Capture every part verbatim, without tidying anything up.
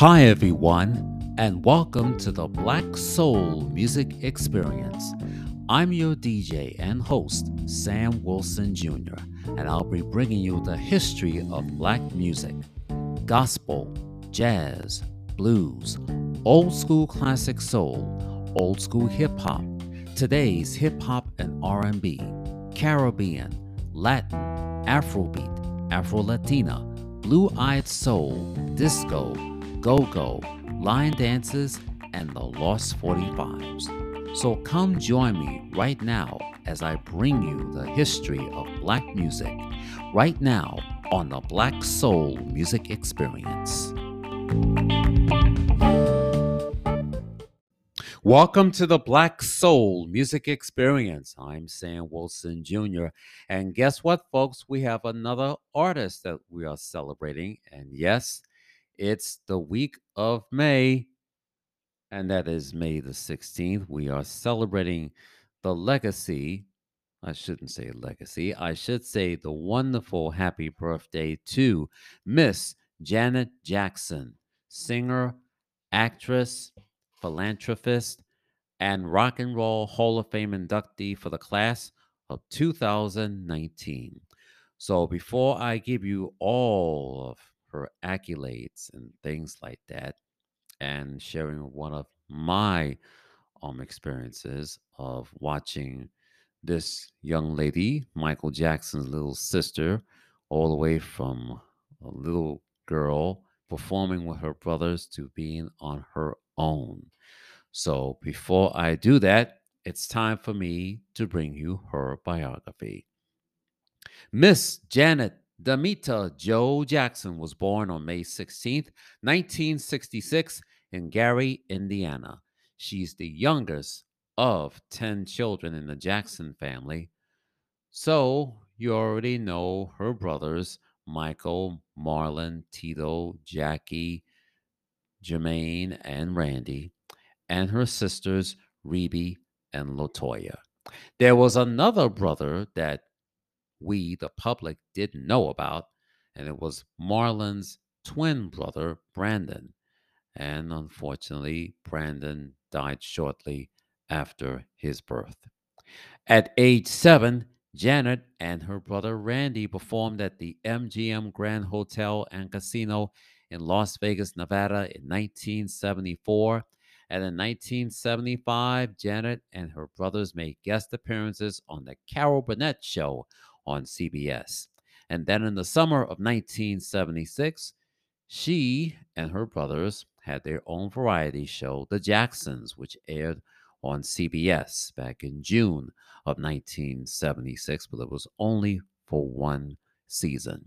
Hi everyone, and welcome to the Black Soul Music Experience. I'm your D J and host, Sam Wilson Junior, and I'll be bringing you the history of black music. Gospel, jazz, blues, old school classic soul, old school hip-hop, today's hip-hop and R and B, Caribbean, Latin, Afrobeat, Afro-Latina, blue-eyed soul, disco, go-go, line dances, and the Lost forty-fives. So come join me right now as I bring you the history of black music, right now on the Black Soul Music Experience. Welcome to the Black Soul Music Experience. I'm Sam Wilson Junior And guess what, folks? We have another artist that we are celebrating, and yes, it's the week of May, and that is May the sixteenth. We are celebrating the legacy. I shouldn't say legacy. I should say the wonderful happy birthday to Miss Janet Jackson, singer, actress, philanthropist, and Rock and Roll Hall of Fame inductee for the class of two thousand nineteen. So before I give you all of her accolades and things like that, and sharing one of my um experiences of watching this young lady, Michael Jackson's little sister, all the way from a little girl performing with her brothers to being on her own. So before I do that, it's time for me to bring you her biography. Miss Janet Damita Joe Jackson was born on May sixteenth, nineteen sixty-six in Gary, Indiana. She's the youngest of ten children in the Jackson family. So you already know her brothers, Michael, Marlon, Tito, Jackie, Jermaine, and Randy, and her sisters, Rebbie and Latoya. There was another brother that we, the public, didn't know about, and it was Marlon's twin brother, Brandon. And unfortunately, Brandon died shortly after his birth. At age seven, Janet and her brother Randy performed at the M G M Grand Hotel and Casino in Las Vegas, Nevada in nineteen seventy-four. And in nineteen seventy-five, Janet and her brothers made guest appearances on the Carol Burnett Show on C B S. And then in the summer of nineteen seventy-six, she and her brothers had their own variety show, The Jacksons, which aired on C B S back in June of nineteen seventy-six, but it was only for one season.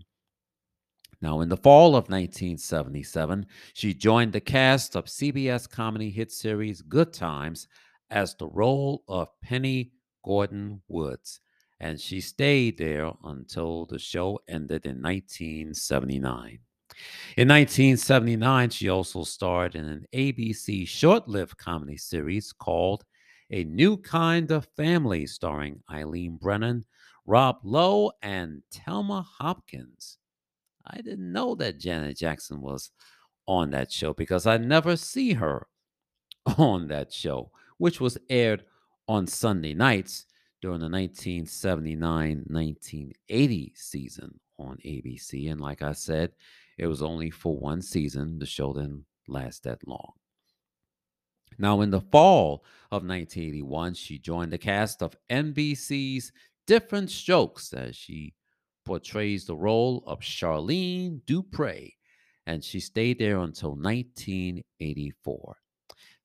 Now, in the fall of nineteen seventy-seven, she joined the cast of C B S comedy hit series Good Times as the role of Penny Gordon Woods, and she stayed there until the show ended in nineteen seventy-nine. In nineteen seventy-nine, she also starred in an A B C short-lived comedy series called A New Kind of Family, starring Eileen Brennan, Rob Lowe, and Thelma Hopkins. I didn't know that Janet Jackson was on that show because I never see her on that show, which was aired on Sunday nights during the nineteen seventy-nine nineteen eighty season on A B C. And like I said, it was only for one season. The show didn't last that long. Now, in the fall of nineteen eighty-one, she joined the cast of N B C's Different Strokes as she portrays the role of Charlene Dupre, and she stayed there until nineteen eighty-four.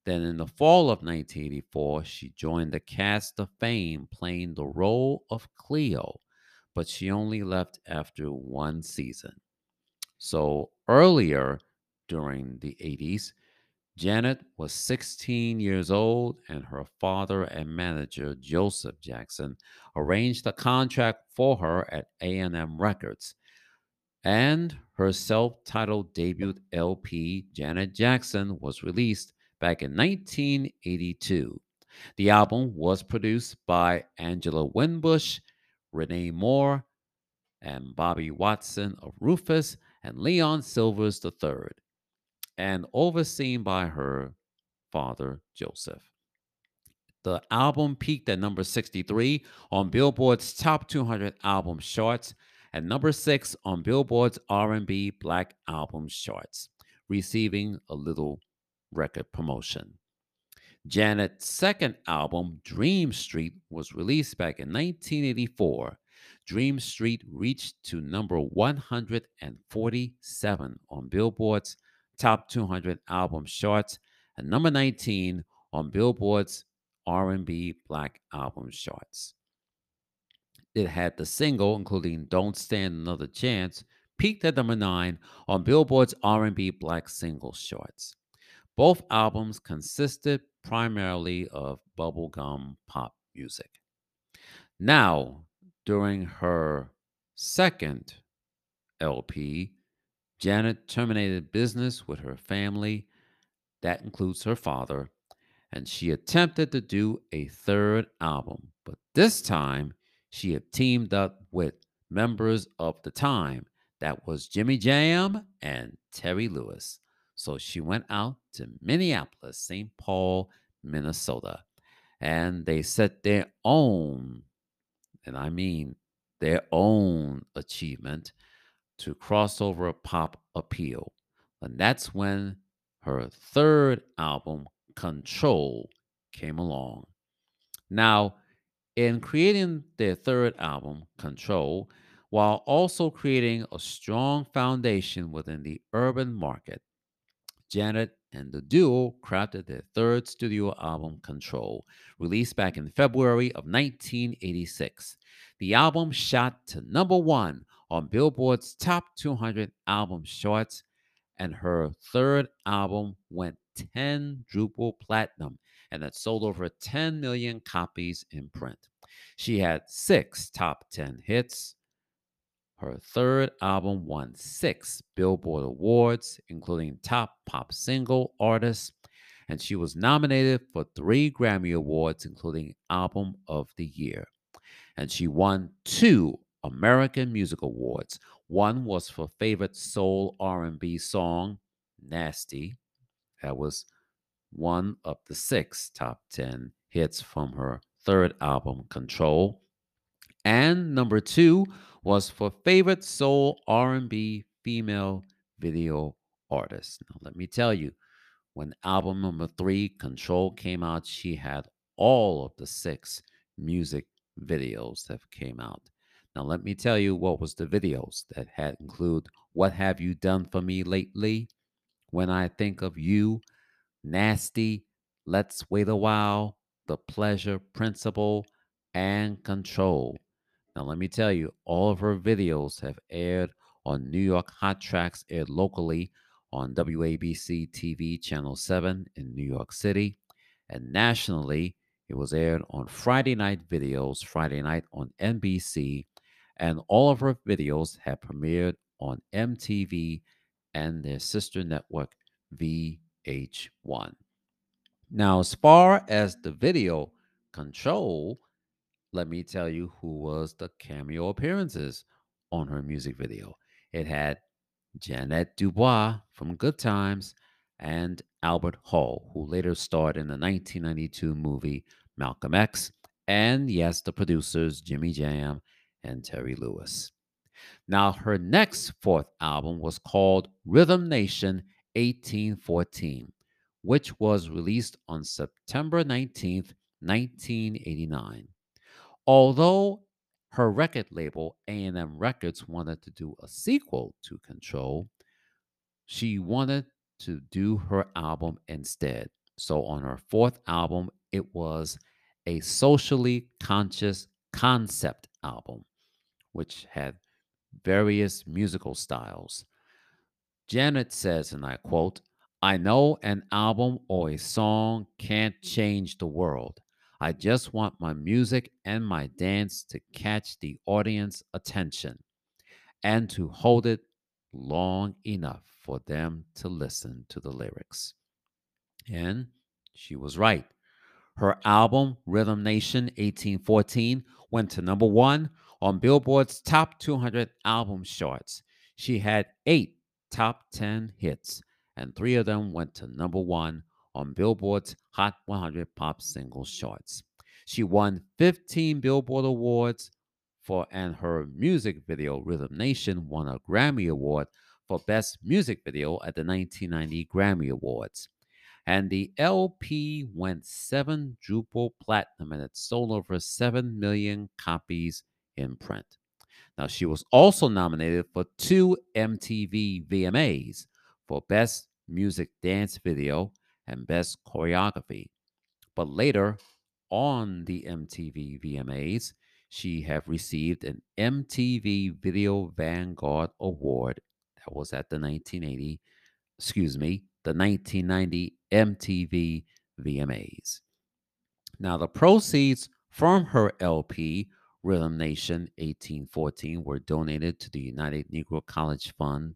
Then in the fall of nineteen eighty-four, she joined the cast of Fame, playing the role of Cleo, but she only left after one season. So earlier during the eighties, Janet was sixteen years old, and her father and manager, Joseph Jackson, arranged a contract for her at A and M Records. And her self-titled debut L P, Janet Jackson, was released back in nineteen eighty-two. The album was produced by Angela Winbush, Renee Moore, and Bobby Watson of Rufus, and Leon Silvers the third. and overseen by her father, Joseph. The album peaked at number sixty-three on Billboard's Top two hundred Album Charts and number six on Billboard's R and B Black Album Charts, receiving a little record promotion. Janet's second album, Dream Street, was released back in nineteen eighty-four. Dream Street reached to number one hundred forty-seven on Billboard's Top two hundred Album Charts and number nineteen on Billboard's R and B Black Album Charts. It had the single, including Don't Stand Another Chance, peaked at number nine on Billboard's R and B Black Single Charts. Both albums consisted primarily of bubblegum pop music. Now, during her second L P, Janet terminated business with her family. That includes her father. And she attempted to do a third album, but this time she had teamed up with members of the time. That was Jimmy Jam and Terry Lewis. So she went out to Minneapolis, Saint Paul, Minnesota, and they set their own, and I mean their own achievement to crossover pop appeal. And that's when her third album, Control, came along. Now, in creating their third album, Control, while also creating a strong foundation within the urban market, Janet and the duo crafted their third studio album, Control, released back in February of nineteen eighty-six. The album shot to number one on Billboard's Top two hundred Album Charts, and her third album went ten-druple platinum, and that sold over ten million copies in print. She had six top ten hits. Her third album won six Billboard awards, including Top Pop Single Artist, and she was nominated for three Grammy Awards, including Album of the Year. And she won two American Music Awards. One was for Favorite Soul R and B Song, Nasty. That was one of the six top ten hits from her third album, Control. And number two was for Favorite Soul R and B Female Video Artist. Now, let me tell you, when album number three, Control, came out, she had all of the six music videos that came out. Now, let me tell you what was the videos that had include What Have You Done For Me Lately? When I Think of You, Nasty, Let's Wait a While, The Pleasure Principle, and Control. Now, let me tell you, all of her videos have aired on New York Hot Tracks, aired locally on W A B C T V Channel seven in New York City. And nationally, it was aired on Friday Night Videos, Friday night on N B C. And all of her videos have premiered on M T V and their sister network, V H one. Now, as far as the video Control, let me tell you who was the cameo appearances on her music video. It had Jeanette Dubois from Good Times and Albert Hall, who later starred in the nineteen ninety-two movie Malcolm X, and yes, the producers Jimmy Jam and Terry Lewis. Now, her next fourth album was called Rhythm Nation eighteen fourteen, which was released on September nineteenth, nineteen eighty-nine. Although her record label, A and M Records, wanted to do a sequel to Control, she wanted to do her album instead. So on her fourth album, it was a socially conscious concept album, which had various musical styles. Janet says, and I quote, "I know an album or a song can't change the world. I just want my music and my dance to catch the audience attention and to hold it long enough for them to listen to the lyrics." And she was right. Her album, Rhythm Nation eighteen fourteen, went to number one on Billboard's Top two hundred Album Charts. She had eight top ten hits, and three of them went to number one on Billboard's Hot one hundred Pop Singles charts. She won fifteen Billboard awards for, and her music video, Rhythm Nation, won a Grammy Award for Best Music Video at the nineteen ninety Grammy Awards. And the L P went seven-duple platinum, and it sold over seven million copies in print. Now, she was also nominated for two M T V V M As for Best Music Dance Video and Best Choreography. But later, on the M T V V M As, she have received an M T V Video Vanguard Award. That was at the nineteen eighty, excuse me, the nineteen ninety M T V V M As. Now, the proceeds from her L P, Rhythm Nation eighteen fourteen, were donated to the United Negro College Fund,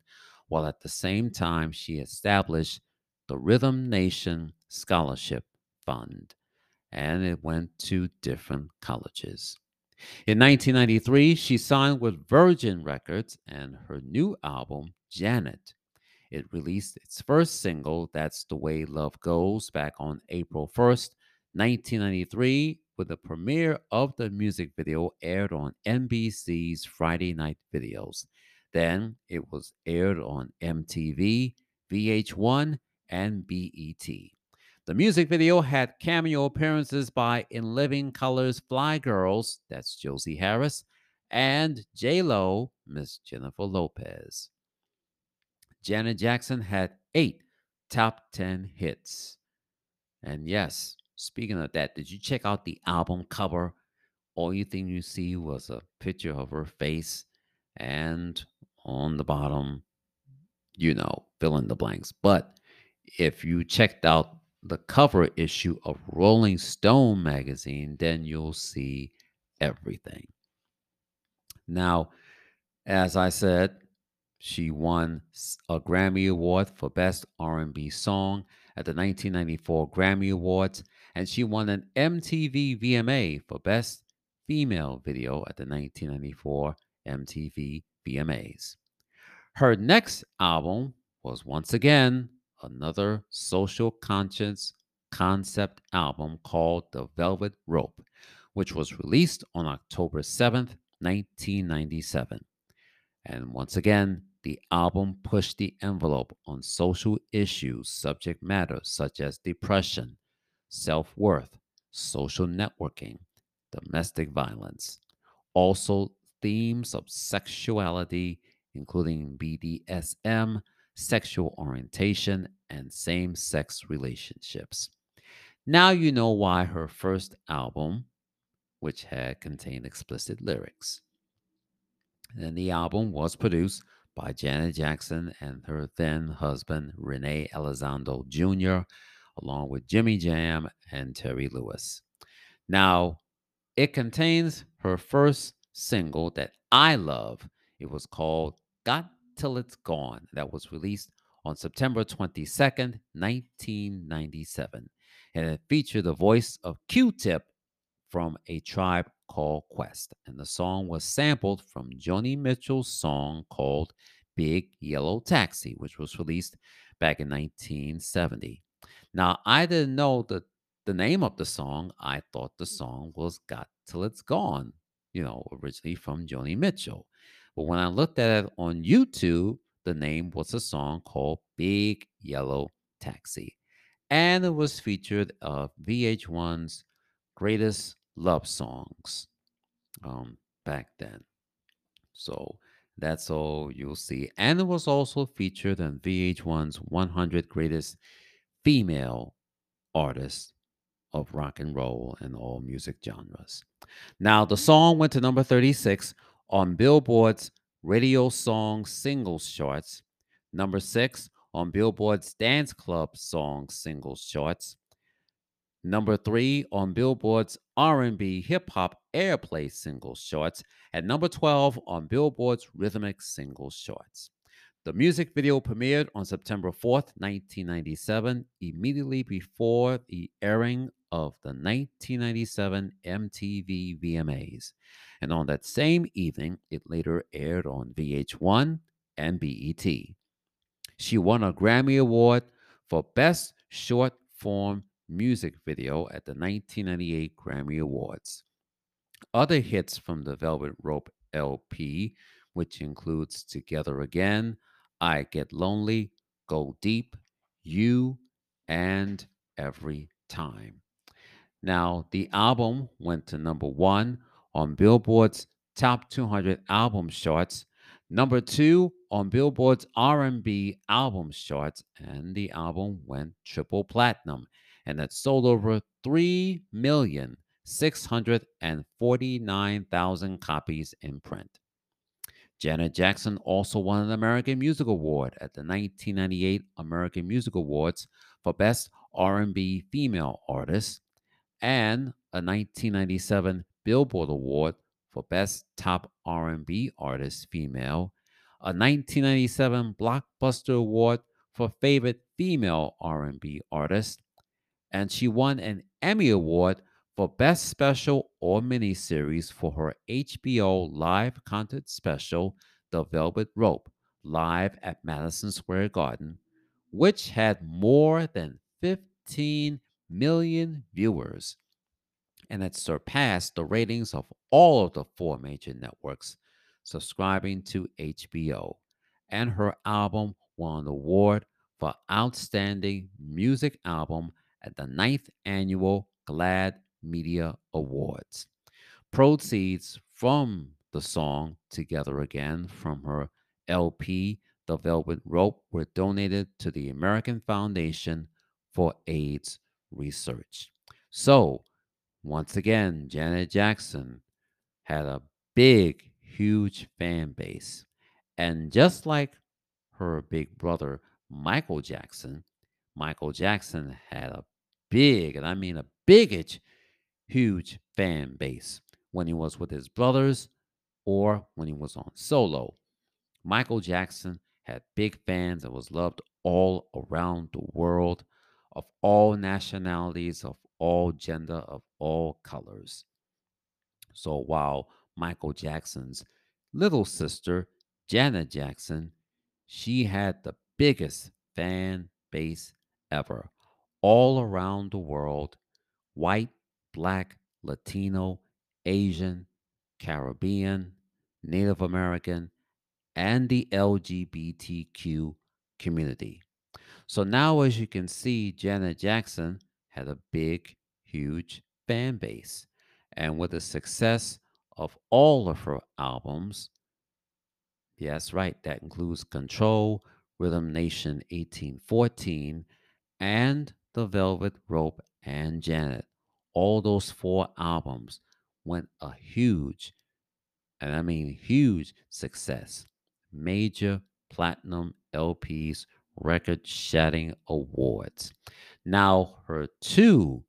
while at the same time she established the Rhythm Nation Scholarship Fund, and it went to different colleges. In nineteen ninety-three, she signed with Virgin Records, and her new album, Janet, it released its first single, That's the Way Love Goes, back on April first, nineteen ninety-three, with the premiere of the music video aired on N B C's Friday Night Videos. Then it was aired on M T V, V H one, and B E T. The music video had cameo appearances by In Living Color's Fly Girls, that's Josie Harris, and J-Lo, Miss Jennifer Lopez. Janet Jackson had eight top ten hits. And yes, speaking of that, did you check out the album cover? All you thing you see was a picture of her face, and on the bottom, you know, fill in the blanks. But if you checked out the cover issue of Rolling Stone magazine, then you'll see everything. Now, as I said, she won a Grammy Award for Best R and B Song at the nineteen ninety-four Grammy Awards, and she won an M T V V M A for Best Female Video at the nineteen ninety-four M T V V M As. Her next album was once again another social conscious concept album called The Velvet Rope, which was released on October seventh, nineteen ninety-seven. And once again, the album pushed the envelope on social issues, subject matter such as depression, self-worth, social networking, domestic violence. Also, themes of sexuality, including B D S M, sexual orientation, and same-sex relationships. Now you know why her first album, which had contained explicit lyrics. And the album was produced by Janet Jackson and her then husband, Renee Elizondo Junior, along with Jimmy Jam and Terry Lewis. Now, it contains her first single that I love. It was called Got Till It's Gone. That was released on September twenty-second, nineteen ninety-seven. And it featured the voice of Q-Tip from A Tribe Called Quest, and the song was sampled from Joni Mitchell's song called Big Yellow Taxi, which was released back in nineteen seventy. Now, I didn't know the, the name of the song. I thought the song was Got Till It's Gone, you know, originally from Joni Mitchell. But when I looked at it on YouTube, the name was a song called Big Yellow Taxi, and it was featured of V H one's Greatest Love Songs um, back then. So that's all you'll see. And it was also featured in V H one's one hundred Greatest Female Artists of Rock and Roll and All Music Genres. Now, the song went to number thirty-six on Billboard's Radio Song Singles Charts, number six on Billboard's Dance Club Song Singles Charts, number three on Billboard's R and B Hip Hop Airplay Singles Charts, and number twelve on Billboard's Rhythmic Singles Charts. The music video premiered on September fourth, nineteen ninety-seven, immediately before the airing of the nineteen ninety-seven M T V V M As. And on that same evening, it later aired on V H one and B E T. She won a Grammy Award for Best Short Form Music Video at the nineteen ninety-eight Grammy Awards. Other hits from the Velvet Rope L P, which includes Together Again, I Get Lonely, Go Deep, You, and Every Time. Now, the album went to number one on Billboard's Top two hundred album charts, number two on Billboard's R and B album charts, and the album went triple platinum, and it sold over three million six hundred forty-nine thousand copies in print. Janet Jackson also won an American Music Award at the nineteen ninety-eight American Music Awards for Best R and B Female Artist and a nineteen ninety-seven Billboard Award for Best Top R and B Artist Female, a nineteen ninety-seven Blockbuster Award for Favorite Female R and B Artist, and she won an Emmy Award for Best Special or Miniseries for her H B O live concert special, The Velvet Rope, live at Madison Square Garden, which had more than fifteen million viewers, and it surpassed the ratings of all of the four major networks subscribing to H B O. And her album won an award for Outstanding Music Album at the ninth Annual GLAAD Media Awards. Proceeds from the song Together Again from her L P, The Velvet Rope, were donated to the American Foundation for AIDS Research. So, once again, Janet Jackson had a big, huge fan base. And just like her big brother, Michael Jackson, Michael Jackson had a big, and I mean a big, huge fan base when he was with his brothers or when he was on solo. Michael Jackson had big fans and was loved all around the world, of all nationalities, of all gender, of all colors. So while Michael Jackson's little sister, Janet Jackson, she had the biggest fan base ever, all around the world, white, Black, Latino, Asian, Caribbean, Native American, and the L G B T Q community. So now, as you can see, Janet Jackson had a big, huge fan base. And with the success of all of her albums, yes, right, that includes Control, Rhythm Nation eighteen fourteen, and The Velvet Rope and Janet. All those four albums went a huge, and I mean huge, success. Major platinum L Ps, record-shattering awards. Now, her two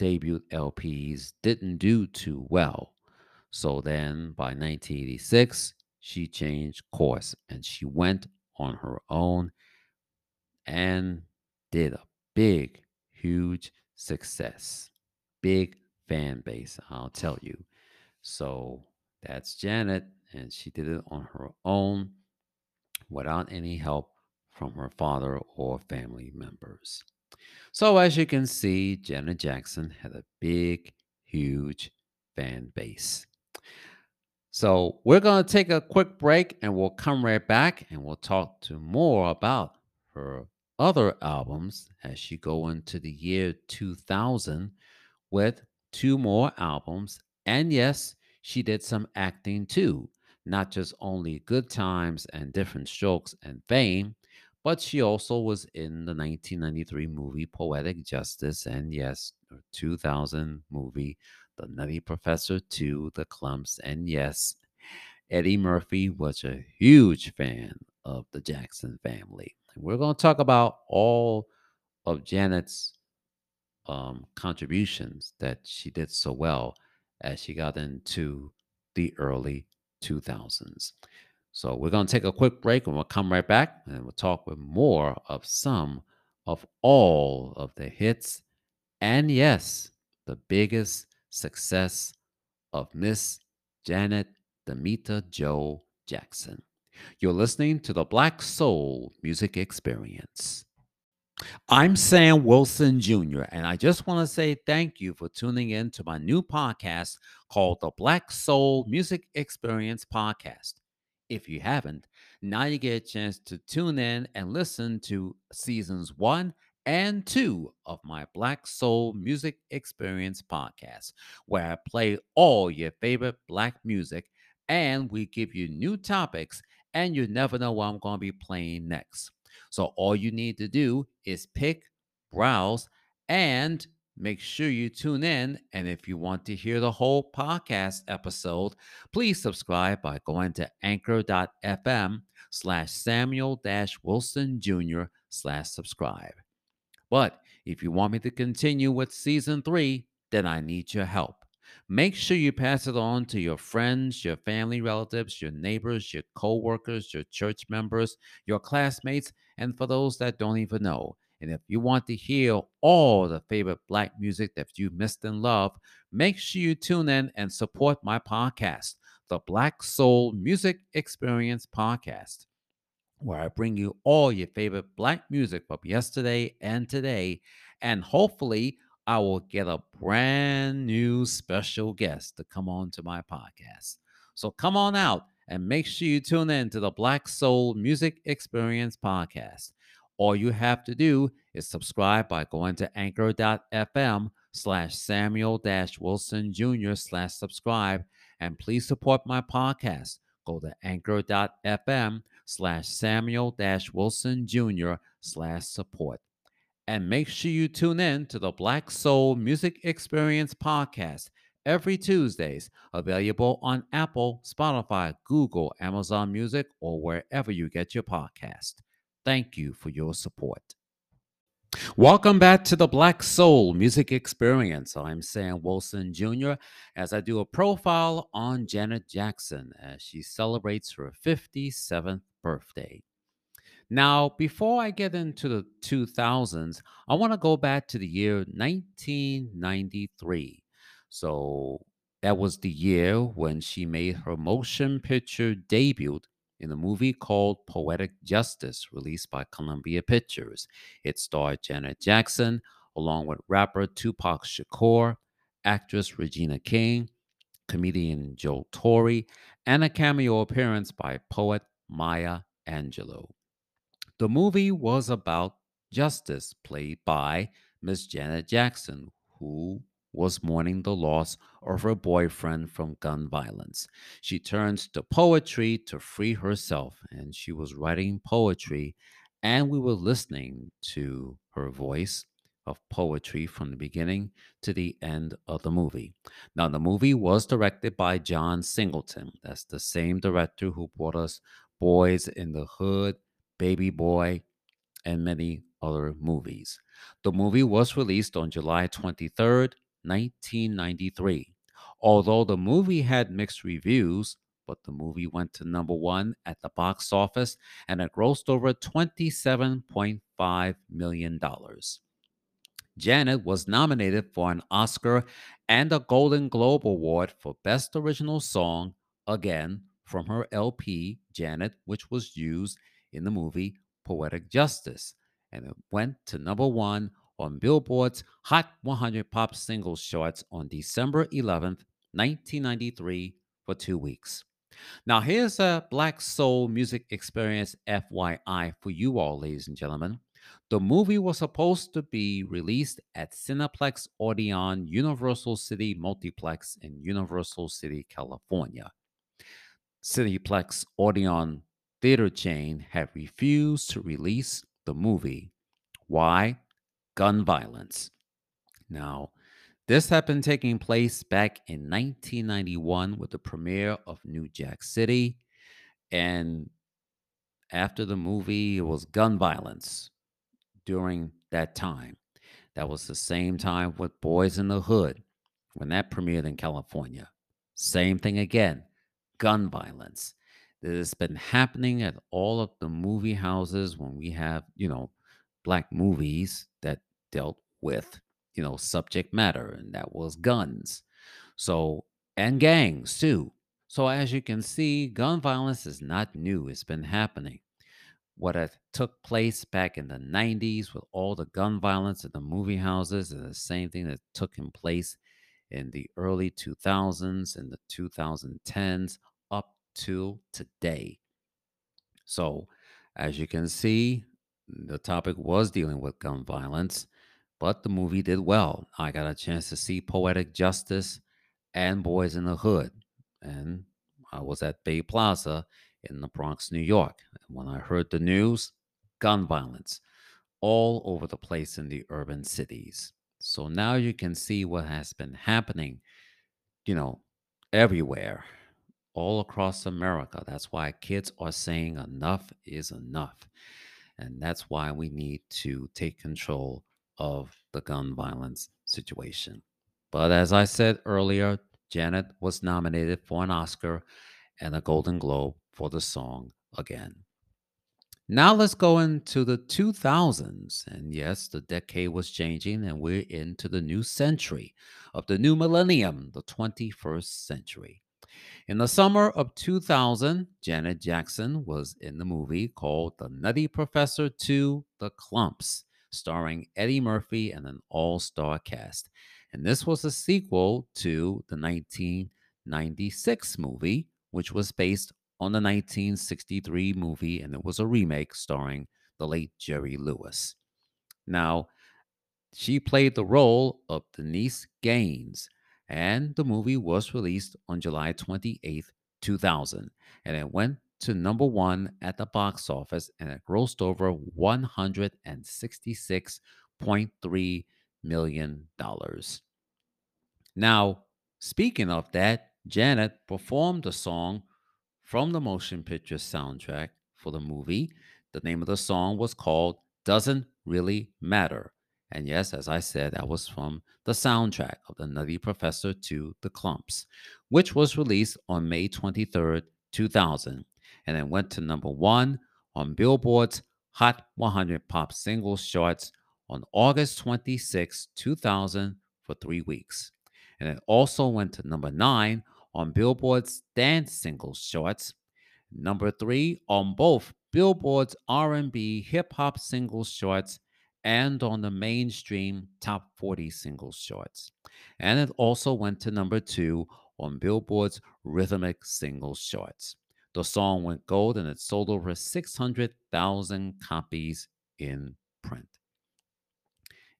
debut L Ps didn't do too well. So then, by nineteen eighty-six, she changed course, and she went on her own and did a big, huge success. Big fan base, I'll tell you. So that's Janet, and she did it on her own without any help from her father or family members. So as you can see, Janet Jackson had a big, huge fan base. So we're going to take a quick break, and we'll come right back, and we'll talk to more about her other albums as she go into the year two thousand with two more albums. And yes, she did some acting too, not just only Good Times and Different Strokes and Fame, but she also was in the nineteen ninety-three movie Poetic Justice, and yes, her two thousand movie The Nutty Professor two, The Clumps, and yes, Eddie Murphy was a huge fan of the Jackson family. We're going to talk about all of Janet's um, contributions that she did so well as she got into the early two thousands. So we're going to take a quick break, and we'll come right back, and we'll talk with more of some of all of the hits and, yes, the biggest success of Miss Janet Demita Joe Jackson. You're listening to the Black Soul Music Experience. I'm Sam Wilson Junior, and I just want to say thank you for tuning in to my new podcast called the Black Soul Music Experience Podcast. If you haven't, now you get a chance to tune in and listen to seasons one and two of my Black Soul Music Experience Podcast, where I play all your favorite black music and we give you new topics, and you never know what I'm going to be playing next. So all you need to do is pick, browse, and make sure you tune in. And if you want to hear the whole podcast episode, please subscribe by going to anchor.fm slash Samuel dash Wilson Jr. slash subscribe. But if you want me to continue with season three, then I need your help. Make sure you pass it on to your friends, your family relatives, your neighbors, your co-workers, your church members, your classmates, and for those that don't even know. And if you want to hear all the favorite black music that you missed and love, make sure you tune in and support my podcast, the Black Soul Music Experience Podcast, where I bring you all your favorite black music from yesterday and today, and hopefully I will get a brand new special guest to come on to my podcast. So come on out and make sure you tune in to the Black Soul Music Experience Podcast. All you have to do is subscribe by going to anchor.fm slash Samuel dash Wilson Jr. slash subscribe. And please support my podcast. Go to anchor.fm slash Samuel dash Wilson Jr. slash support. And make sure you tune in to the Black Soul Music Experience Podcast every Tuesdays, available on Apple, Spotify, Google, Amazon Music, or wherever you get your podcast. Thank you for your support. Welcome back to the Black Soul Music Experience. I'm Sam Wilson Junior as I do a profile on Janet Jackson as she celebrates her fifty-seventh birthday. Now, before I get into the two thousands, I want to go back to the year nineteen ninety-three. So that was the year when she made her motion picture debut in a movie called Poetic Justice, released by Columbia Pictures. It starred Janet Jackson, along with rapper Tupac Shakur, actress Regina King, comedian Joe Torre, and a cameo appearance by poet Maya Angelou. The movie was about Justice, played by Miss Janet Jackson, who was mourning the loss of her boyfriend from gun violence. She turns to poetry to free herself, and she was writing poetry, and we were listening to her voice of poetry from the beginning to the end of the movie. Now, the movie was directed by John Singleton. That's the same director who brought us Boys in the Hood, Baby Boy, and many other movies. The movie was released on July twenty-third, nineteen ninety-three. Although the movie had mixed reviews, but the movie went to number one at the box office, and it grossed over twenty-seven point five million dollars. Janet was nominated for an Oscar and a Golden Globe Award for Best Original Song, again, from her L P, Janet, which was used in the movie Poetic Justice, and it went to number one on Billboard's Hot one hundred Pop Singles charts on December eleventh, nineteen ninety-three, for two weeks. Now, here's a Black Soul Music Experience F Y I for you all, ladies and gentlemen. The movie was supposed to be released at Cineplex Odeon Universal City Multiplex in Universal City, California. Cineplex Odeon theater chain had refused to release the movie. Why? Gun violence. Now, this had been taking place back in nineteen ninety-one with the premiere of New Jack City. And after the movie, it was gun violence during that time. That was the same time with Boys in the Hood when that premiered in California. Same thing again, gun violence. It has been happening at all of the movie houses when we have, you know, black movies that dealt with, you know, subject matter, and that was guns. So, and gangs too. So as you can see, gun violence is not new. It's been happening. What had took place back in the nineties with all the gun violence in the movie houses is the same thing that took in place in the early two thousands and the two thousand tens up till today. So as you can see, the topic was dealing with gun violence, but the movie did well. I got a chance to see Poetic Justice and Boys in the Hood. And I was at Bay Plaza in the Bronx, New York. And when I heard the news, gun violence all over the place in the urban cities. So now you can see what has been happening, you know, everywhere, all across America. That's why kids are saying enough is enough. And that's why we need to take control of the gun violence situation. But as I said earlier, Janet was nominated for an Oscar and a Golden Globe for the song Again. Now let's go into the two thousands. And yes, the decade was changing and we're into the new century of the new millennium, the twenty-first century. In the summer of two thousand, Janet Jackson was in the movie called The Nutty Professor two: The Clumps, starring Eddie Murphy and an all-star cast. And this was a sequel to the nineteen ninety-six movie, which was based on the nineteen sixty-three movie, and it was a remake starring the late Jerry Lewis. Now, she played the role of Denise Gaines, and the movie was released on July twenty-eighth, two thousand, and it went to number one at the box office, and it grossed over one hundred sixty-six point three million dollars. Now, speaking of that, Janet performed the song from the motion picture soundtrack for the movie. The name of the song was called Doesn't Really Matter. And yes, as I said, that was from the soundtrack of The Nutty Professor to The Clumps, which was released on May twenty-third, two thousand. And it went to number one on Billboard's Hot one hundred Pop Singles charts on August twenty-sixth, two thousand for three weeks. And it also went to number nine on Billboard's Dance Singles charts, number three on both Billboard's R and B Hip-Hop Singles charts and on the mainstream Top forty Singles charts. And it also went to number two on Billboard's Rhythmic Singles charts. The song went gold and it sold over six hundred thousand copies in print.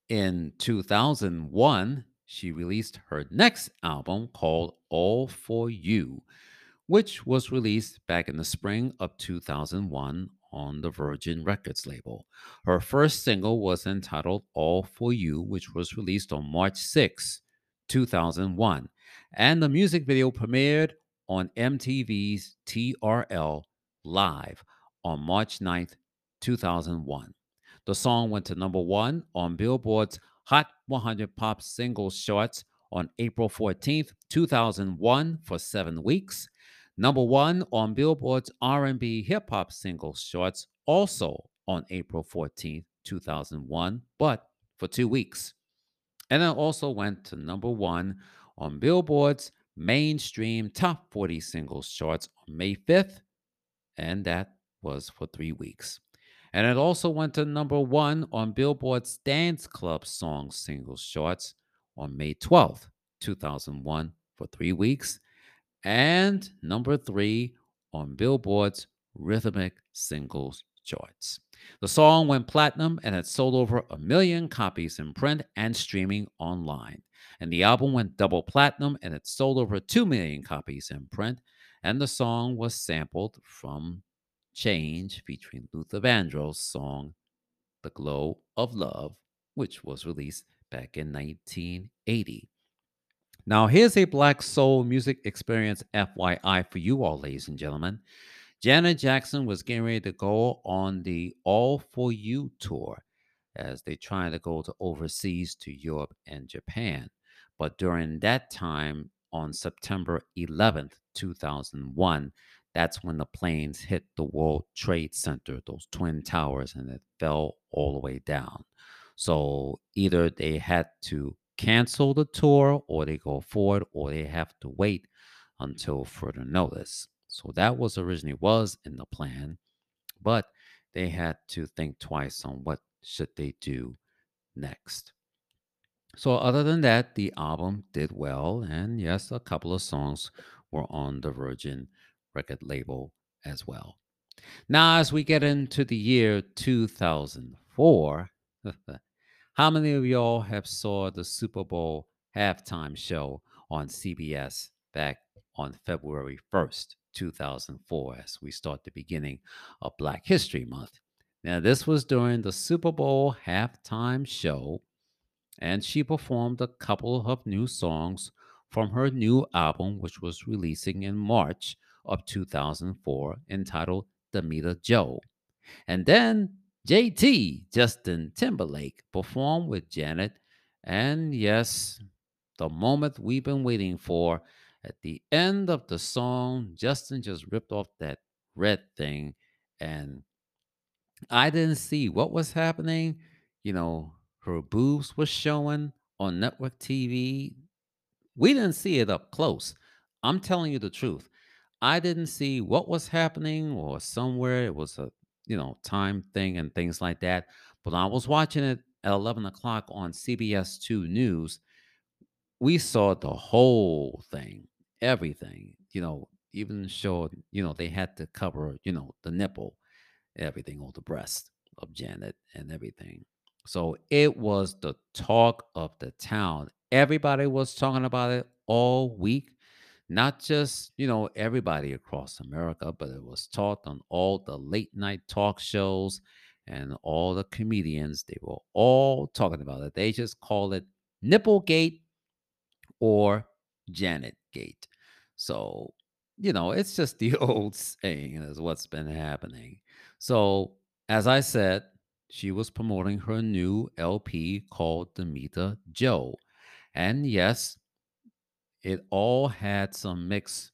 In two thousand one, she released her next album called All For You, which was released back in the spring of two thousand one on the Virgin Records label. Her first single was entitled All For You, which was released on March sixth, two thousand one. And the music video premiered on M T V's T R L Live on March ninth, two thousand one. The song went to number one on Billboard's Hot one hundred Pop Singles charts on April fourteenth, two thousand one for seven weeks. Number one on Billboard's R and B Hip Hop Singles charts also on April fourteenth, two thousand one, but for two weeks. And it also went to number one on Billboard's mainstream Top forty Singles charts on May fifth, and that was for three weeks. And it also went to number one on Billboard's Dance Club Song Singles charts on May twelfth, two thousand one for three weeks. And number three on Billboard's Rhythmic Singles charts. The song went platinum and it sold over a million copies in print and streaming online. And the album went double platinum and it sold over two million copies in print. And the song was sampled from Change featuring Luther Vandross' song The Glow of Love, which was released back in nineteen eighty. Now here's a Black Soul Music Experience F Y I for you all, ladies and gentlemen. Janet Jackson was getting ready to go on the All For You tour as they tried to go to overseas to Europe and Japan. But during that time on September eleventh, two thousand one, that's when the planes hit the World Trade Center, those twin towers, and it fell all the way down. So either they had to cancel the tour or they go forward or they have to wait until further notice. So that was originally was in the plan, but they had to think twice on what should they do next. So other than that, the album did well, and yes, a couple of songs were on the Virgin record label as well. Now, as we get into the year two thousand four, how many of y'all have saw the Super Bowl halftime show on C B S back on February first, two thousand four, as we start the beginning of Black History Month? Now, this was during the Super Bowl halftime show, and she performed a couple of new songs from her new album, which was releasing in March of two thousand four, entitled Demita Joe. And then J T, Justin Timberlake, performed with Janet. And yes, the moment we've been waiting for, at the end of the song, Justin just ripped off that red thing, and I didn't see what was happening. You know, her boobs were showing on network T V. We didn't see it up close. I'm telling you the truth. I didn't see what was happening, or somewhere it was a, you know, time thing and things like that. But I was watching it at eleven o'clock on C B S two News. We saw the whole thing, everything, you know, even showed, you know, they had to cover, you know, the nipple, everything, all the breast of Janet and everything. So it was the talk of the town. Everybody was talking about it all week. Not just, you know, everybody across America, but it was talked on all the late night talk shows and all the comedians. They were all talking about it. They just call it Nipplegate or Janet Gate. So, you know, it's just the old saying is what's been happening. So, as I said, she was promoting her new L P called Demita Joe. And yes, it all had some mixed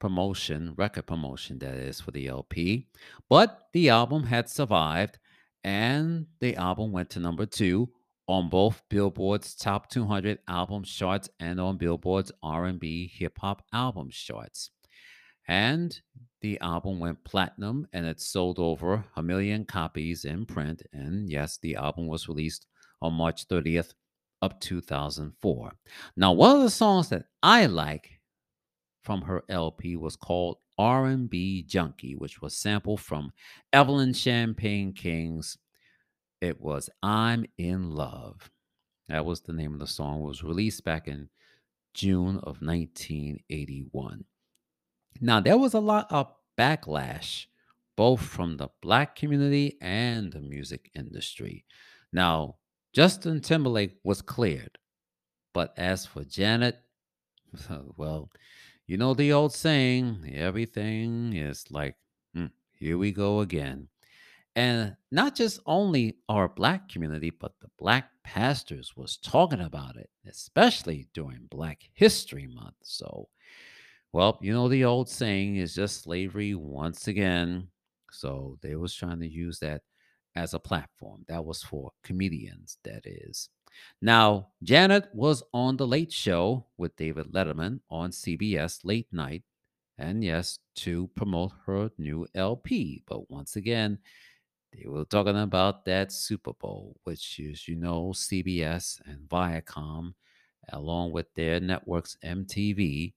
promotion, record promotion, that is, for the L P. But the album had survived, and the album went to number two on both Billboard's Top two hundred album charts and on Billboard's R and B hip-hop album charts. And the album went platinum, and it sold over a million copies in print. And yes, the album was released on March thirtieth, of two thousand four. Now, one of the songs that I like from her L P was called R and B Junkie, which was sampled from Evelyn Champagne King's It Was I'm in Love. That was the name of the song. It was released back in June of nineteen eighty-one. Now, there was a lot of backlash, both from the Black community and the music industry. Now, Justin Timberlake was cleared, but as for Janet, well, you know the old saying, everything is like, mm, here we go again. And not just only our Black community, but the Black pastors was talking about it, especially during Black History Month. So, well, you know the old saying is just slavery once again. So they was trying to use that as a platform. That was for comedians, that is. Now, Janet was on The Late Show with David Letterman on C B S late night, and yes, to promote her new L P. But once again, they were talking about that Super Bowl, which is, you know, C B S and Viacom, along with their networks, M T V,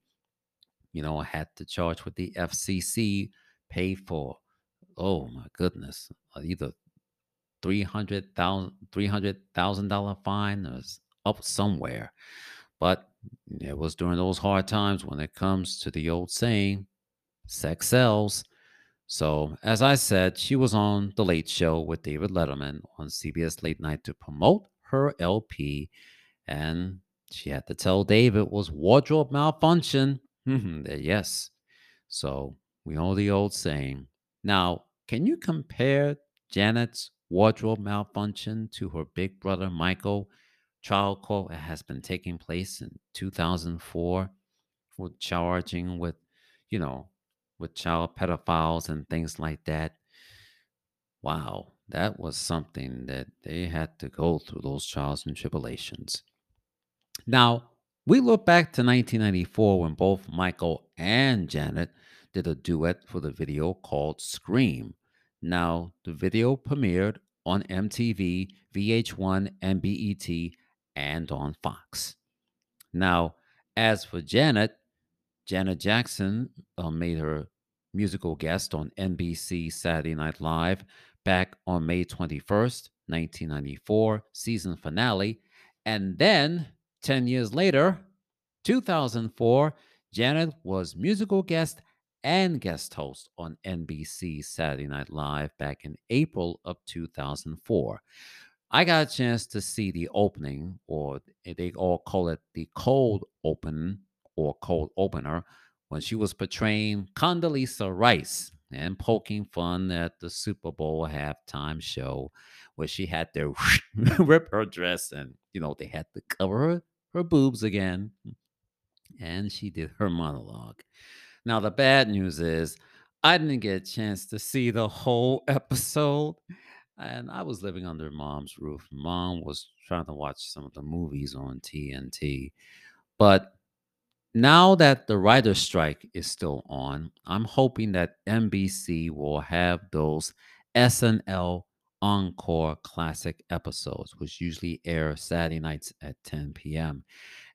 you know, had to charge with the F C C, pay for, oh my goodness, either three hundred thousand dollars fine is up somewhere. But it was during those hard times when it comes to the old saying, sex sells. So, as I said, she was on The Late Show with David Letterman on C B S late night to promote her L P. And she had to tell David it was wardrobe malfunction. Yes. So, we know the old saying. Now, can you compare Janet's wardrobe malfunction to her big brother Michael trial court that has been taking place in two thousand four for charging with, you know, with child pedophiles and things like that? Wow, that was something that they had to go through, those trials and tribulations. Now, We look back to nineteen ninety-four when both Michael and Janet did a duet for the video called Scream. Now, the video premiered on M T V, V H one, and B E T, and on Fox. Now, as for Janet, Janet Jackson uh, made her musical guest on N B C Saturday Night Live back on May twenty-first, nineteen ninety-four, season finale. And then, ten years later, two thousand four, Janet was musical guest and guest host on N B C Saturday Night Live back in April of two thousand four. I got a chance to see the opening, or they all call it the cold open or cold opener, when she was portraying Condoleezza Rice and poking fun at the Super Bowl halftime show, where she had to rip her dress and, you know, they had to cover her, her boobs again. And she did her monologue. Now, the bad news is I didn't get a chance to see the whole episode. And I was living under Mom's roof. Mom was trying to watch some of the movies on T N T. But now that the writer's strike is still on, I'm hoping that N B C will have those S N L Encore Classic episodes, which usually air Saturday nights at ten p m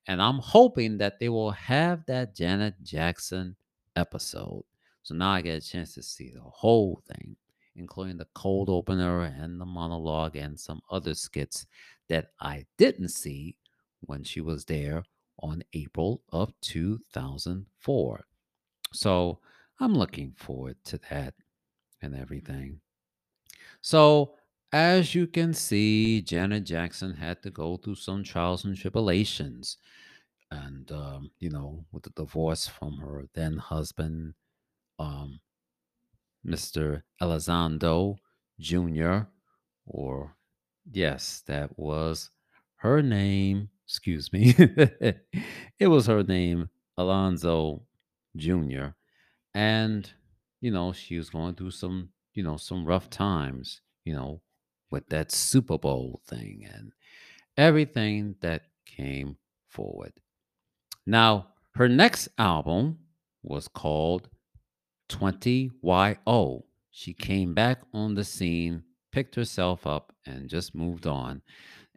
And I'm hoping that they will have that Janet Jackson episode. So now I get a chance to see the whole thing, including the cold opener and the monologue and some other skits that I didn't see when she was there on April of two thousand four. So I'm looking forward to that and everything. So as you can see, Janet Jackson had to go through some trials and tribulations. And, um, you know, with the divorce from her then husband, um, Mister Elizondo Junior, or yes, that was her name. Excuse me. It was her name, Alonzo Junior And, you know, she was going through some, you know, some rough times, you know, with that Super Bowl thing and everything that came forward. Now, her next album was called twenty Y O. She came back on the scene, picked herself up, and just moved on.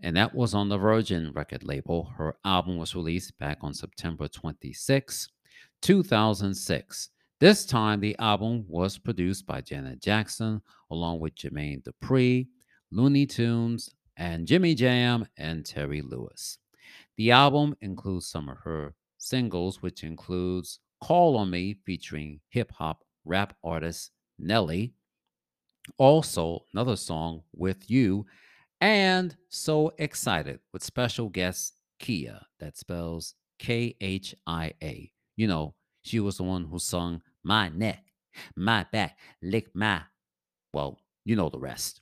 And that was on the Virgin record label. Her album was released back on September twenty-sixth, two thousand six. This time, the album was produced by Janet Jackson, along with Jermaine Dupri, Looney Tunes, and Jimmy Jam, and Terry Lewis. The album includes some of her singles, which includes Call On Me, featuring hip-hop rap artist Nelly. Also, another song, With You, and So Excited, with special guest Kia, that spells K H I A. You know, she was the one who sung My Neck, My Back, Lick My... Well, you know the rest.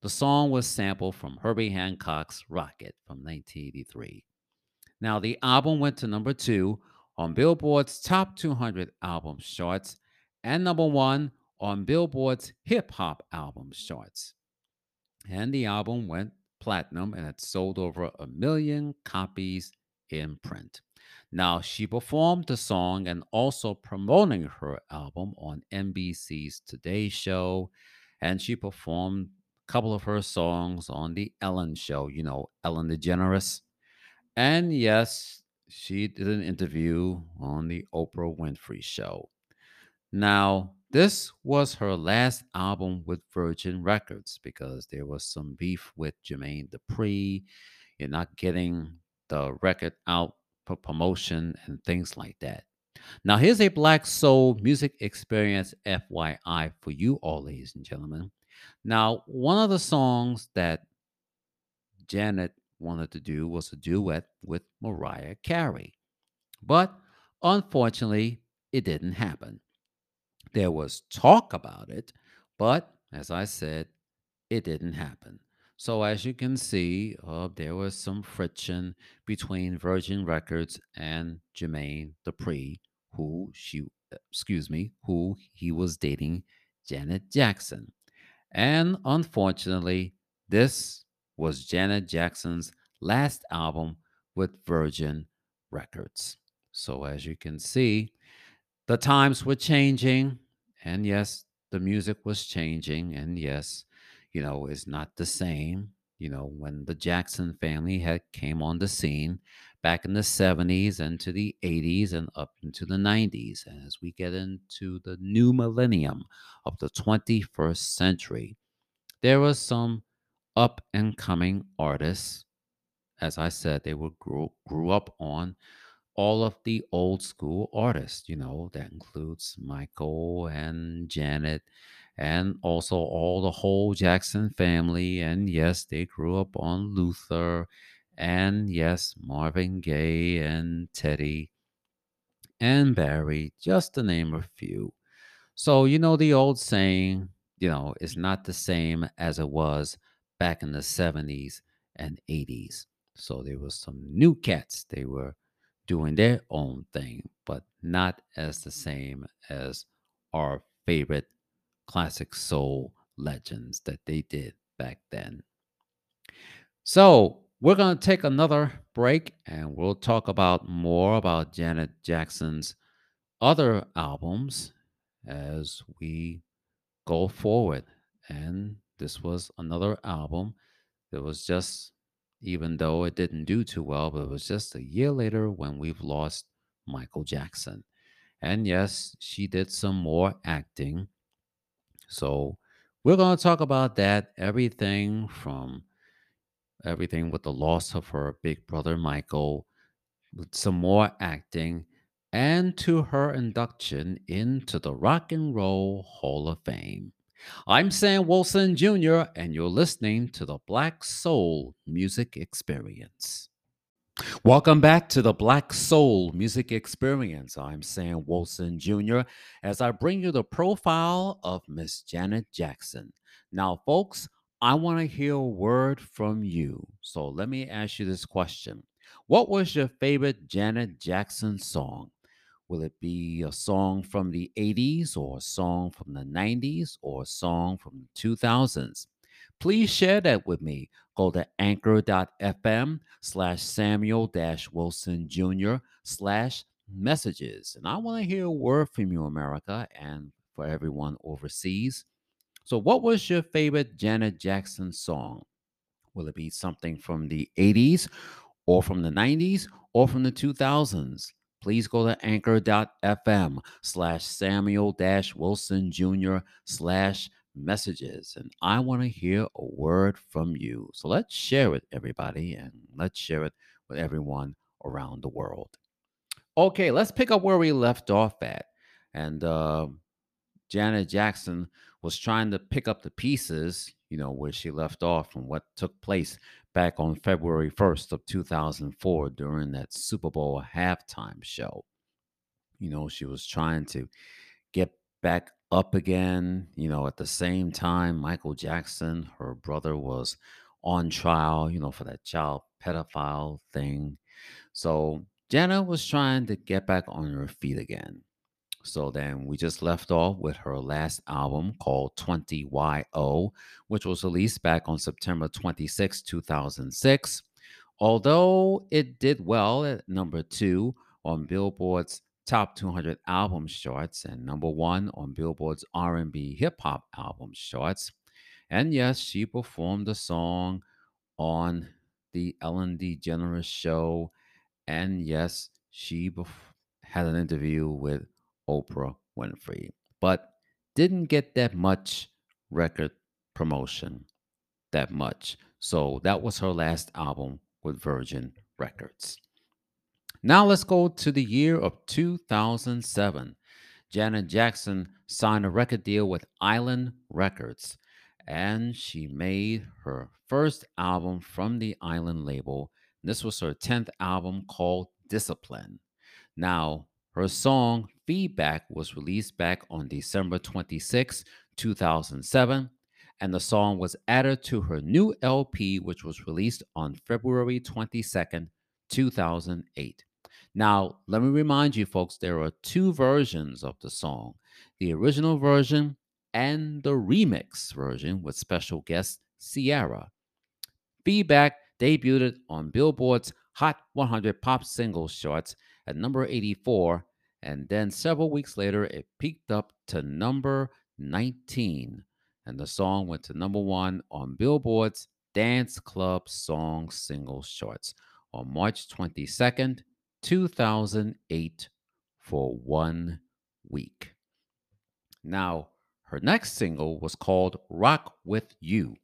The song was sampled from Herbie Hancock's Rocket from nineteen eighty-three. Now, the album went to number two on Billboard's Top two hundred Albums charts and number one on Billboard's Hip Hop Albums charts. And the album went platinum and it sold over a million copies in print. Now, she performed the song and also promoting her album on N B C's Today Show. And she performed a couple of her songs on The Ellen Show, you know, Ellen DeGeneres. And yes, she did an interview on The Oprah Winfrey Show. Now, this was her last album with Virgin Records because there was some beef with Jermaine Dupri. You're not getting the record out for promotion and things like that. Now, here's a Black Soul music experience F Y I for you all, ladies and gentlemen. Now, one of the songs that Janet wanted to do was a duet with Mariah Carey. But unfortunately, it didn't happen. There was talk about it, but as I said, it didn't happen. So as you can see, uh, there was some friction between Virgin Records and Jermaine Dupri, who she, excuse me, who he was dating, Janet Jackson. And unfortunately, this was Janet Jackson's last album with Virgin Records. So as you can see, the times were changing, and yes, the music was changing, and yes, you know, it's not the same. You know, when the Jackson family had came on the scene back in the seventies and to the eighties and up into the nineties. And as we get into the new millennium of the twenty-first century, there were some up and coming artists. As I said, they were grew, grew up on all of the old school artists, you know, that includes Michael and Janet, and also all the whole Jackson family. And yes, they grew up on Luther, and yes, Marvin Gaye and Teddy and Barry, just to name a few. So, you know, the old saying, you know, it's not the same as it was back in the seventies and eighties. So there was some new cats. They were doing their own thing, but not as the same as our favorite classic soul legends that they did back then. So we're going to take another break, and we'll talk about more about Janet Jackson's other albums as we go forward. And this was another album that was just, even though it didn't do too well, but it was just a year later when we've lost Michael Jackson. And yes, she did some more acting. So we're going to talk about that, everything from everything with the loss of her big brother, Michael, with some more acting, and to her induction into the Rock and Roll Hall of Fame. I'm Sam Wilson Junior, and you're listening to the Black Soul Music Experience. Welcome back to the Black Soul Music Experience. I'm Sam Wilson Junior as I bring you the profile of Miss Janet Jackson. Now, folks, I want to hear a word from you. So let me ask you this question. What was your favorite Janet Jackson song? Will it be a song from the eighties, or a song from the nineties, or a song from the two thousands? Please share that with me. Go to anchor.fm slash Samuel dash Wilson Jr. slash messages. And I want to hear a word from you, America, and for everyone overseas. So what was your favorite Janet Jackson song? Will it be something from the eighties, or from the nineties, or from the two thousands? Please go to anchor.fm slash Samuel dash Wilson Jr. slash messages, and I want to hear a word from you. So let's share it, everybody, and let's share it with everyone around the world. Okay, let's pick up where we left off at. And uh, Janet Jackson was trying to pick up the pieces, you know, where she left off and what took place back on February first of two thousand four during that Super Bowl halftime show. You know, she was trying to get back up again. You know, at the same time, Michael Jackson, her brother, was on trial, you know, for that child pedophile thing. So Janet was trying to get back on her feet again. So then we just left off with her last album called twenty Y O, which was released back on September twenty-sixth, two thousand six. Although it did well at number two on Billboard's Top two hundred Albums charts and number one on Billboard's R and B Hip Hop Albums charts. And yes, she performed the song on the Ellen DeGeneres Show. And yes, she bef- had an interview with Oprah Winfrey, but didn't get that much record promotion, that much. So that was her last album with Virgin Records. Now let's go to the year of two thousand seven. Janet Jackson signed a record deal with Island Records, and she made her first album from the Island label. This was her tenth album called Discipline. Now, her song Feedback was released back on December twenty-sixth, two thousand seven, and the song was added to her new L P, which was released on February twenty-second, two thousand eight. Now, let me remind you, folks, there are two versions of the song, the original version and the remix version with special guest Ciara. Feedback debuted on Billboard's Hot one hundred Pop Singles charts at number eighty-four, and then several weeks later, it peaked up to number nineteen, and the song went to number one on Billboard's Dance Club Song Singles charts on March twenty-second, two thousand eight for one week. Now, her next single was called Rock With You.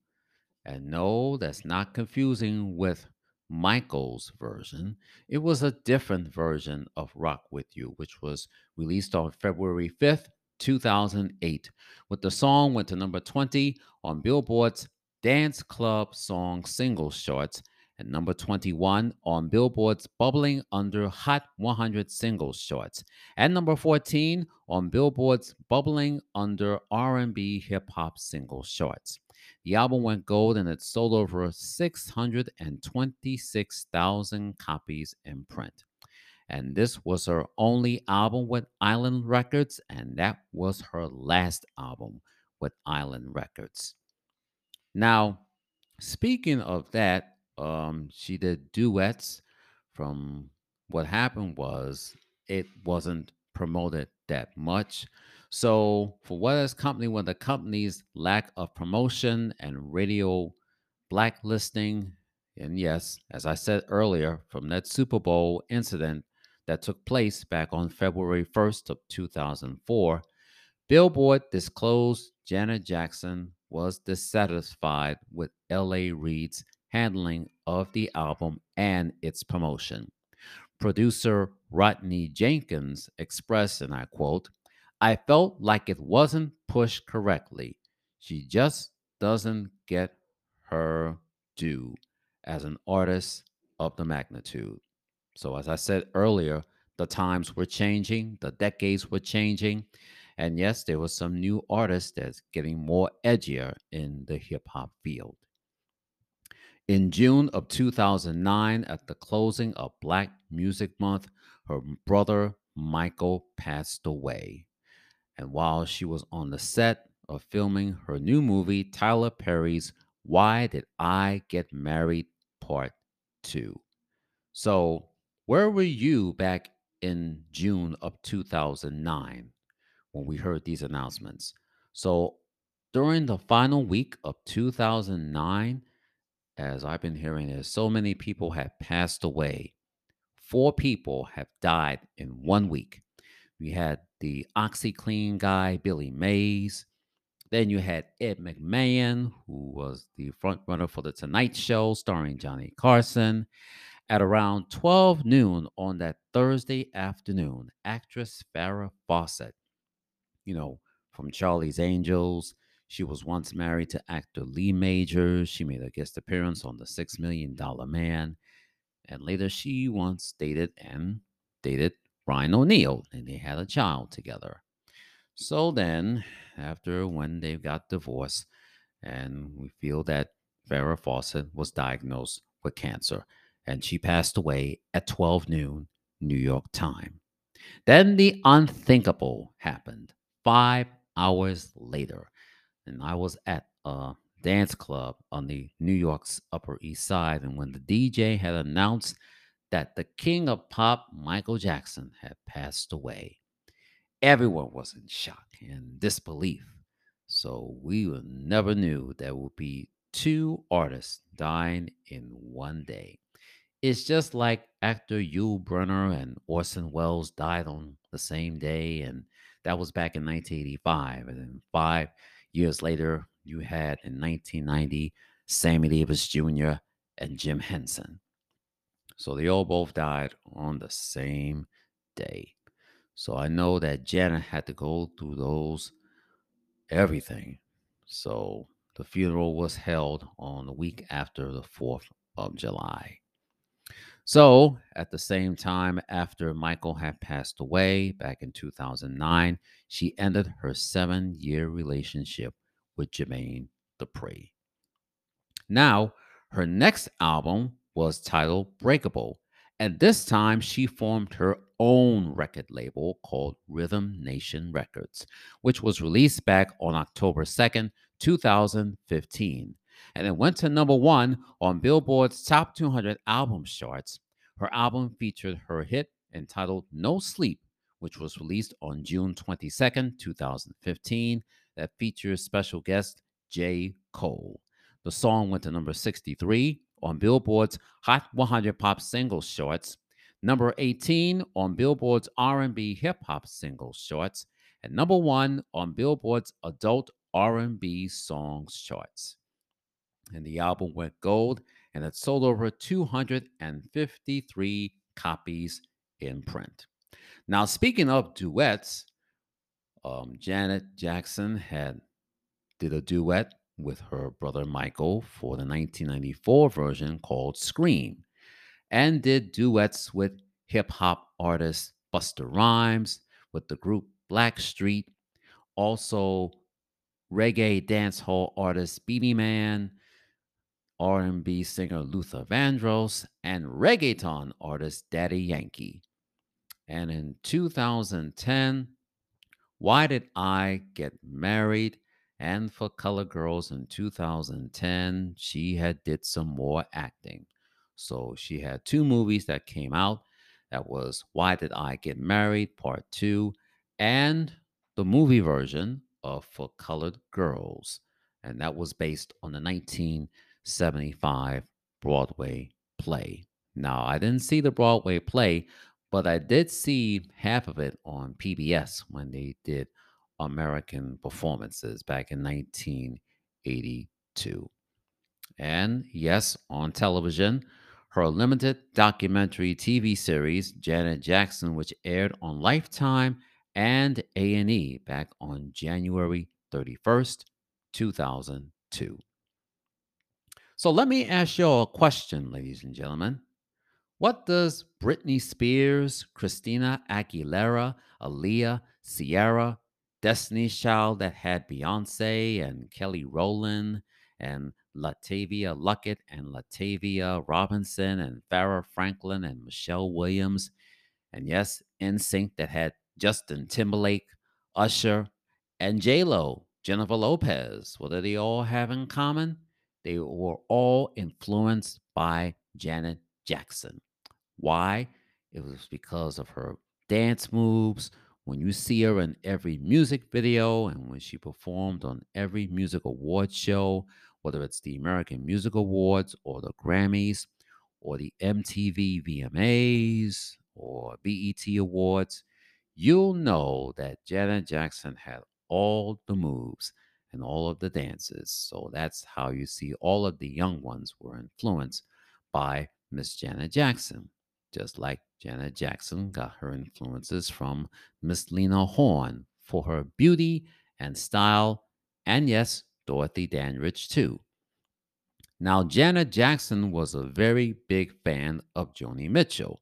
And no, that's not confusing with Michael's version. It was a different version of Rock With You, which was released on February fifth, two thousand eight. With the song went to number twenty on Billboard's Dance Club Song Singles charts and number twenty-one on Billboard's Bubbling Under Hot one hundred Singles charts and number fourteen on Billboard's Bubbling Under R and B Hip Hop Singles charts. The album went gold and it sold over six hundred twenty-six thousand copies in print. And this was her only album with Island Records, and that was her last album with Island Records. Now, speaking of that, um, she did duets. From what happened was it wasn't promoted that much. So for what is company, when the company's lack of promotion and radio blacklisting, and yes, as I said earlier, from that Super Bowl incident that took place back on February first of two thousand four, Billboard disclosed Janet Jackson was dissatisfied with L A Reid's handling of the album and its promotion. Producer Rodney Jenkins expressed, and I quote, "I felt like it wasn't pushed correctly. She just doesn't get her due as an artist of the magnitude." So as I said earlier, the times were changing, the decades were changing, and yes, there was some new artists that's getting more edgier in the hip-hop field. In June of two thousand nine, at the closing of Black Music Month, her brother Michael passed away. And while she was on the set of filming her new movie, Tyler Perry's Why Did I Get Married Part two. So where were you back in June of two thousand nine when we heard these announcements? So during the final week of two thousand nine, as I've been hearing, there's so many people have passed away. Four people have died in one week. We had the OxyClean guy, Billy Mays. Then you had Ed McMahon, who was the frontrunner for The Tonight Show, starring Johnny Carson. At around twelve noon on that Thursday afternoon, actress Farrah Fawcett, you know, from Charlie's Angels. She was once married to actor Lee Majors. She made a guest appearance on The Six Million Dollar Man. And later she once dated and dated Ryan O'Neal, and they had a child together. So then, after when they got divorced, and we feel that Farrah Fawcett was diagnosed with cancer, and she passed away at twelve noon New York time. Then the unthinkable happened five hours later, and I was at a dance club on the New York's Upper East Side, and when the D J had announced that the king of pop, Michael Jackson, had passed away, everyone was in shock and disbelief. So we never knew there would be two artists dying in one day. It's just like actor Yul Brynner and Orson Welles died on the same day, and that was back in nineteen eighty-five. And then five years later, you had in nineteen ninety, Sammy Davis Junior and Jim Henson. So they all both died on the same day. So I know that Janet had to go through those, everything. So the funeral was held on the week after the fourth of July. So at the same time, after Michael had passed away back in two thousand nine, she ended her seven-year relationship with Jermaine Dupri. Now, her next album was titled Breakable, and this time she formed her own record label called Rhythm Nation Records, which was released back on October second, two thousand fifteen. And it went to number one on Billboard's Top two hundred Albums charts, Her album featured her hit entitled No Sleep, which was released on June twenty-second, two thousand fifteen, that features special guest J. Cole. The song went to number sixty-three on Billboard's Hot one hundred Pop Singles Charts, number eighteen on Billboard's R and B Hip Hop Singles Charts, and number one on Billboard's Adult R and B Songs Charts. And the album went gold, and it sold over two hundred fifty-three copies in print. Now, speaking of duets, um, Janet Jackson had did a duet with her brother Michael for the nineteen ninety-four version called Scream, and did duets with hip-hop artist Busta Rhymes, with the group Blackstreet, also reggae dancehall artist B B Man, R and B singer Luther Vandross, and reggaeton artist Daddy Yankee. And in two thousand ten, Why Did I Get Married? And for Color Girls in two thousand ten, she had did some more acting. So she had two movies that came out. That was Why Did I Get Married? Part two, and the movie version of For Colored Girls. And that was based on the nineteen seventy-five Broadway play. Now, I didn't see the Broadway play, but I did see half of it on P B S when they did American performances back in nineteen eighty-two. And yes, on television, her limited documentary T V series, Janet Jackson, which aired on Lifetime and A and E back on January thirty-first, two thousand two. So let me ask y'all a question, ladies and gentlemen. What does Britney Spears, Christina Aguilera, Aaliyah, Ciara, Destiny's Child that had Beyonce and Kelly Rowland and Latavia Luckett and Latavia Robinson and Farrah Franklin and Michelle Williams, and yes, N Sync that had Justin Timberlake, Usher, and J-Lo, Jennifer Lopez. What do they all have in common? They were all influenced by Janet Jackson. Why? It was because of her dance moves. When you see her in every music video and when she performed on every music award show, whether it's the American Music Awards or the Grammys or the M T V V M As or B E T Awards, you'll know that Janet Jackson had all the moves and all of the dances. So that's how you see all of the young ones were influenced by Miss Janet Jackson, just like Janet Jackson got her influences from Miss Lena Horne for her beauty and style, and yes, Dorothy Dandridge too. Now, Janet Jackson was a very big fan of Joni Mitchell.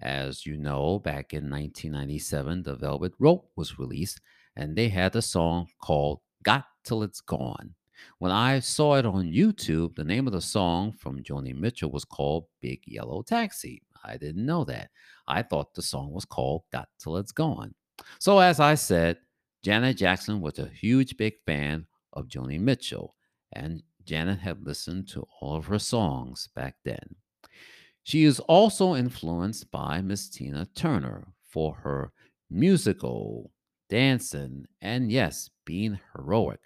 As you know, back in nineteen ninety-seven, The Velvet Rope was released, and they had a song called Got Till It's Gone. When I saw it on YouTube, the name of the song from Joni Mitchell was called Big Yellow Taxi. I didn't know that. I thought the song was called Got Till It's Gone. So as I said, Janet Jackson was a huge big fan of Joni Mitchell, and Janet had listened to all of her songs back then. She is also influenced by Miss Tina Turner for her musical, dancing, and yes, being heroic,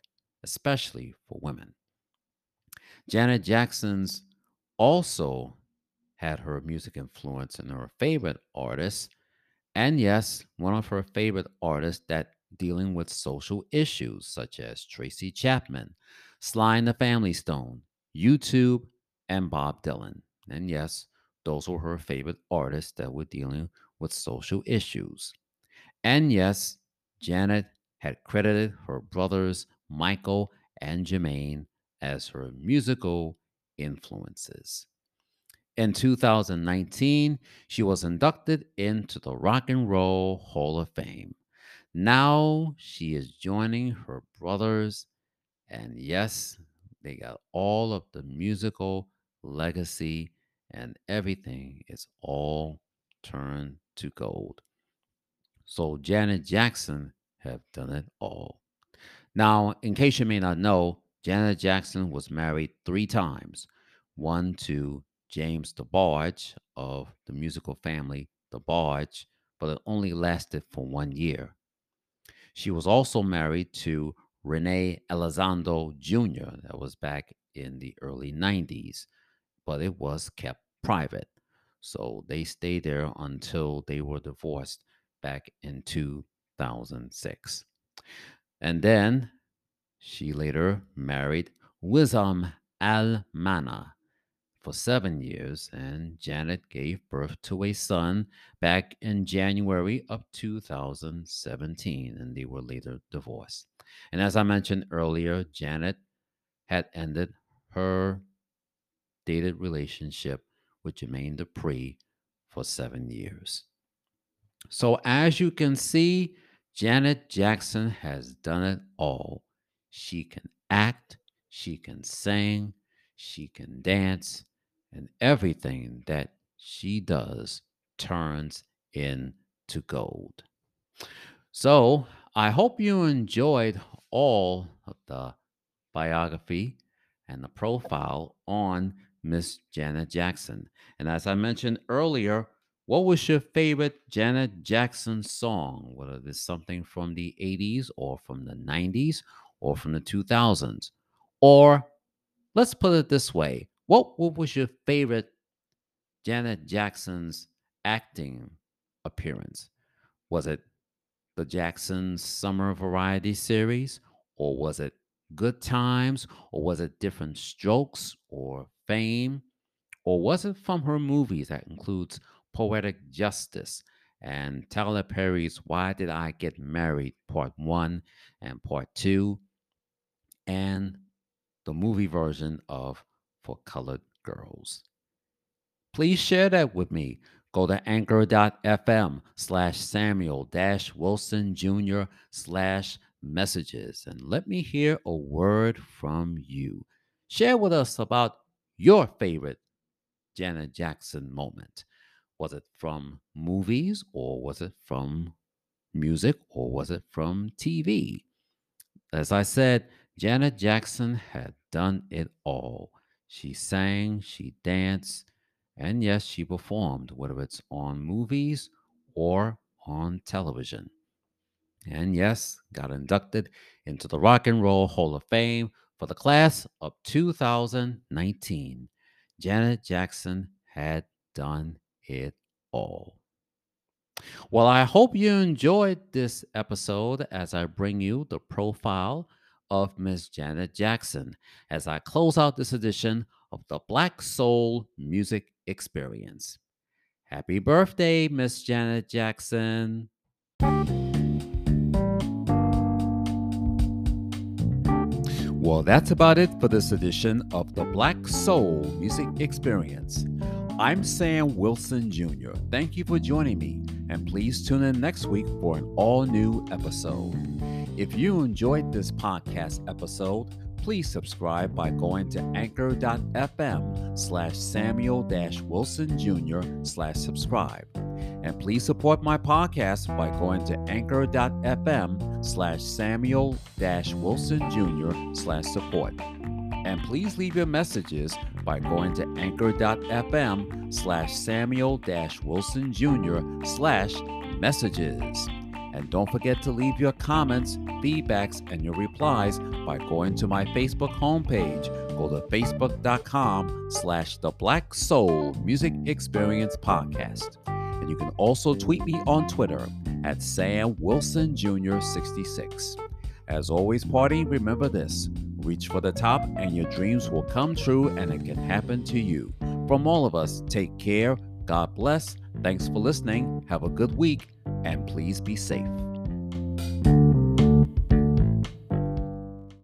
especially for women. Janet Jackson's also had her music influence in her favorite artists, and yes, one of her favorite artists that dealing with social issues such as Tracy Chapman, Sly and the Family Stone, U two, and Bob Dylan. And yes, those were her favorite artists that were dealing with social issues. And yes, Janet had credited her brothers Michael and Jermaine as her musical influences. In two thousand nineteen, she was inducted into the Rock and Roll Hall of Fame. Now she is joining her brothers, and yes, they got all of the musical legacy, and everything is all turned to gold. So Janet Jackson have done it all. Now, in case you may not know, Janet Jackson was married three times, one to James DeBarge of the musical family DeBarge, but it only lasted for one year. She was also married to Rene Elizondo Junior That was back in the early nineties, but it was kept private. So they stayed there until they were divorced back in two thousand six. And then she later married Wissam Al-Manna for seven years, and Janet gave birth to a son back in January of two thousand seventeen, and they were later divorced. And as I mentioned earlier, Janet had ended her dated relationship with Jermaine Dupri for seven years. So as you can see, Janet Jackson has done it all. She can act, she can sing, she can dance, and everything that she does turns into gold. So I hope you enjoyed all of the biography and the profile on Miss Janet Jackson. And as I mentioned earlier, what was your favorite Janet Jackson song? Whether it's something from the eighties or from the nineties or from the two thousands. Or let's put it this way. What, what was your favorite Janet Jackson's acting appearance? Was it The Jacksons Summer Variety Series? Or was it Good Times? Or was it Different Strokes? Or Fame? Or was it from her movies that includes Poetic Justice and Tyler Perry's Why Did I Get Married Part One and Part Two, and the movie version of For Colored Girls? Please share that with me. Go to anchor.fm slash Samuel dash Wilson Jr. slash messages and let me hear a word from you. Share with us about your favorite Janet Jackson moment. Was it from movies, or was it from music, or was it from T V? As I said, Janet Jackson had done it all. She sang, she danced, and yes, she performed, whether it's on movies or on television. And yes, got inducted into the Rock and Roll Hall of Fame for the class of two thousand nineteen. Janet Jackson had done it all. Well, I hope you enjoyed this episode as I bring you the profile of Miss Janet Jackson as I close out this edition of the Black Soul Music Experience. Happy birthday, Miss Janet Jackson. Well, that's about it for this edition of the Black Soul Music Experience. I'm Sam Wilson Junior Thank you for joining me, and please tune in next week for an all-new episode. If you enjoyed this podcast episode, please subscribe by going to anchor.fm slash Samuel dash Wilson Jr. slash subscribe. And please support my podcast by going to anchor.fm slash Samuel dash Wilson Jr. slash support. And please leave your messages by going to anchor.fm slash Samuel dash Wilson Jr. slash messages. And don't forget to leave your comments, feedbacks, and your replies by going to my Facebook homepage. Go to facebook.com slash the Black Soul Music Experience Podcast. And you can also tweet me on Twitter at Sam Wilson Jr. sixty-six. As always, party, remember this. Reach for the top and your dreams will come true, and it can happen to you. From all of us, take care. God bless. Thanks for listening. Have a good week, and please be safe.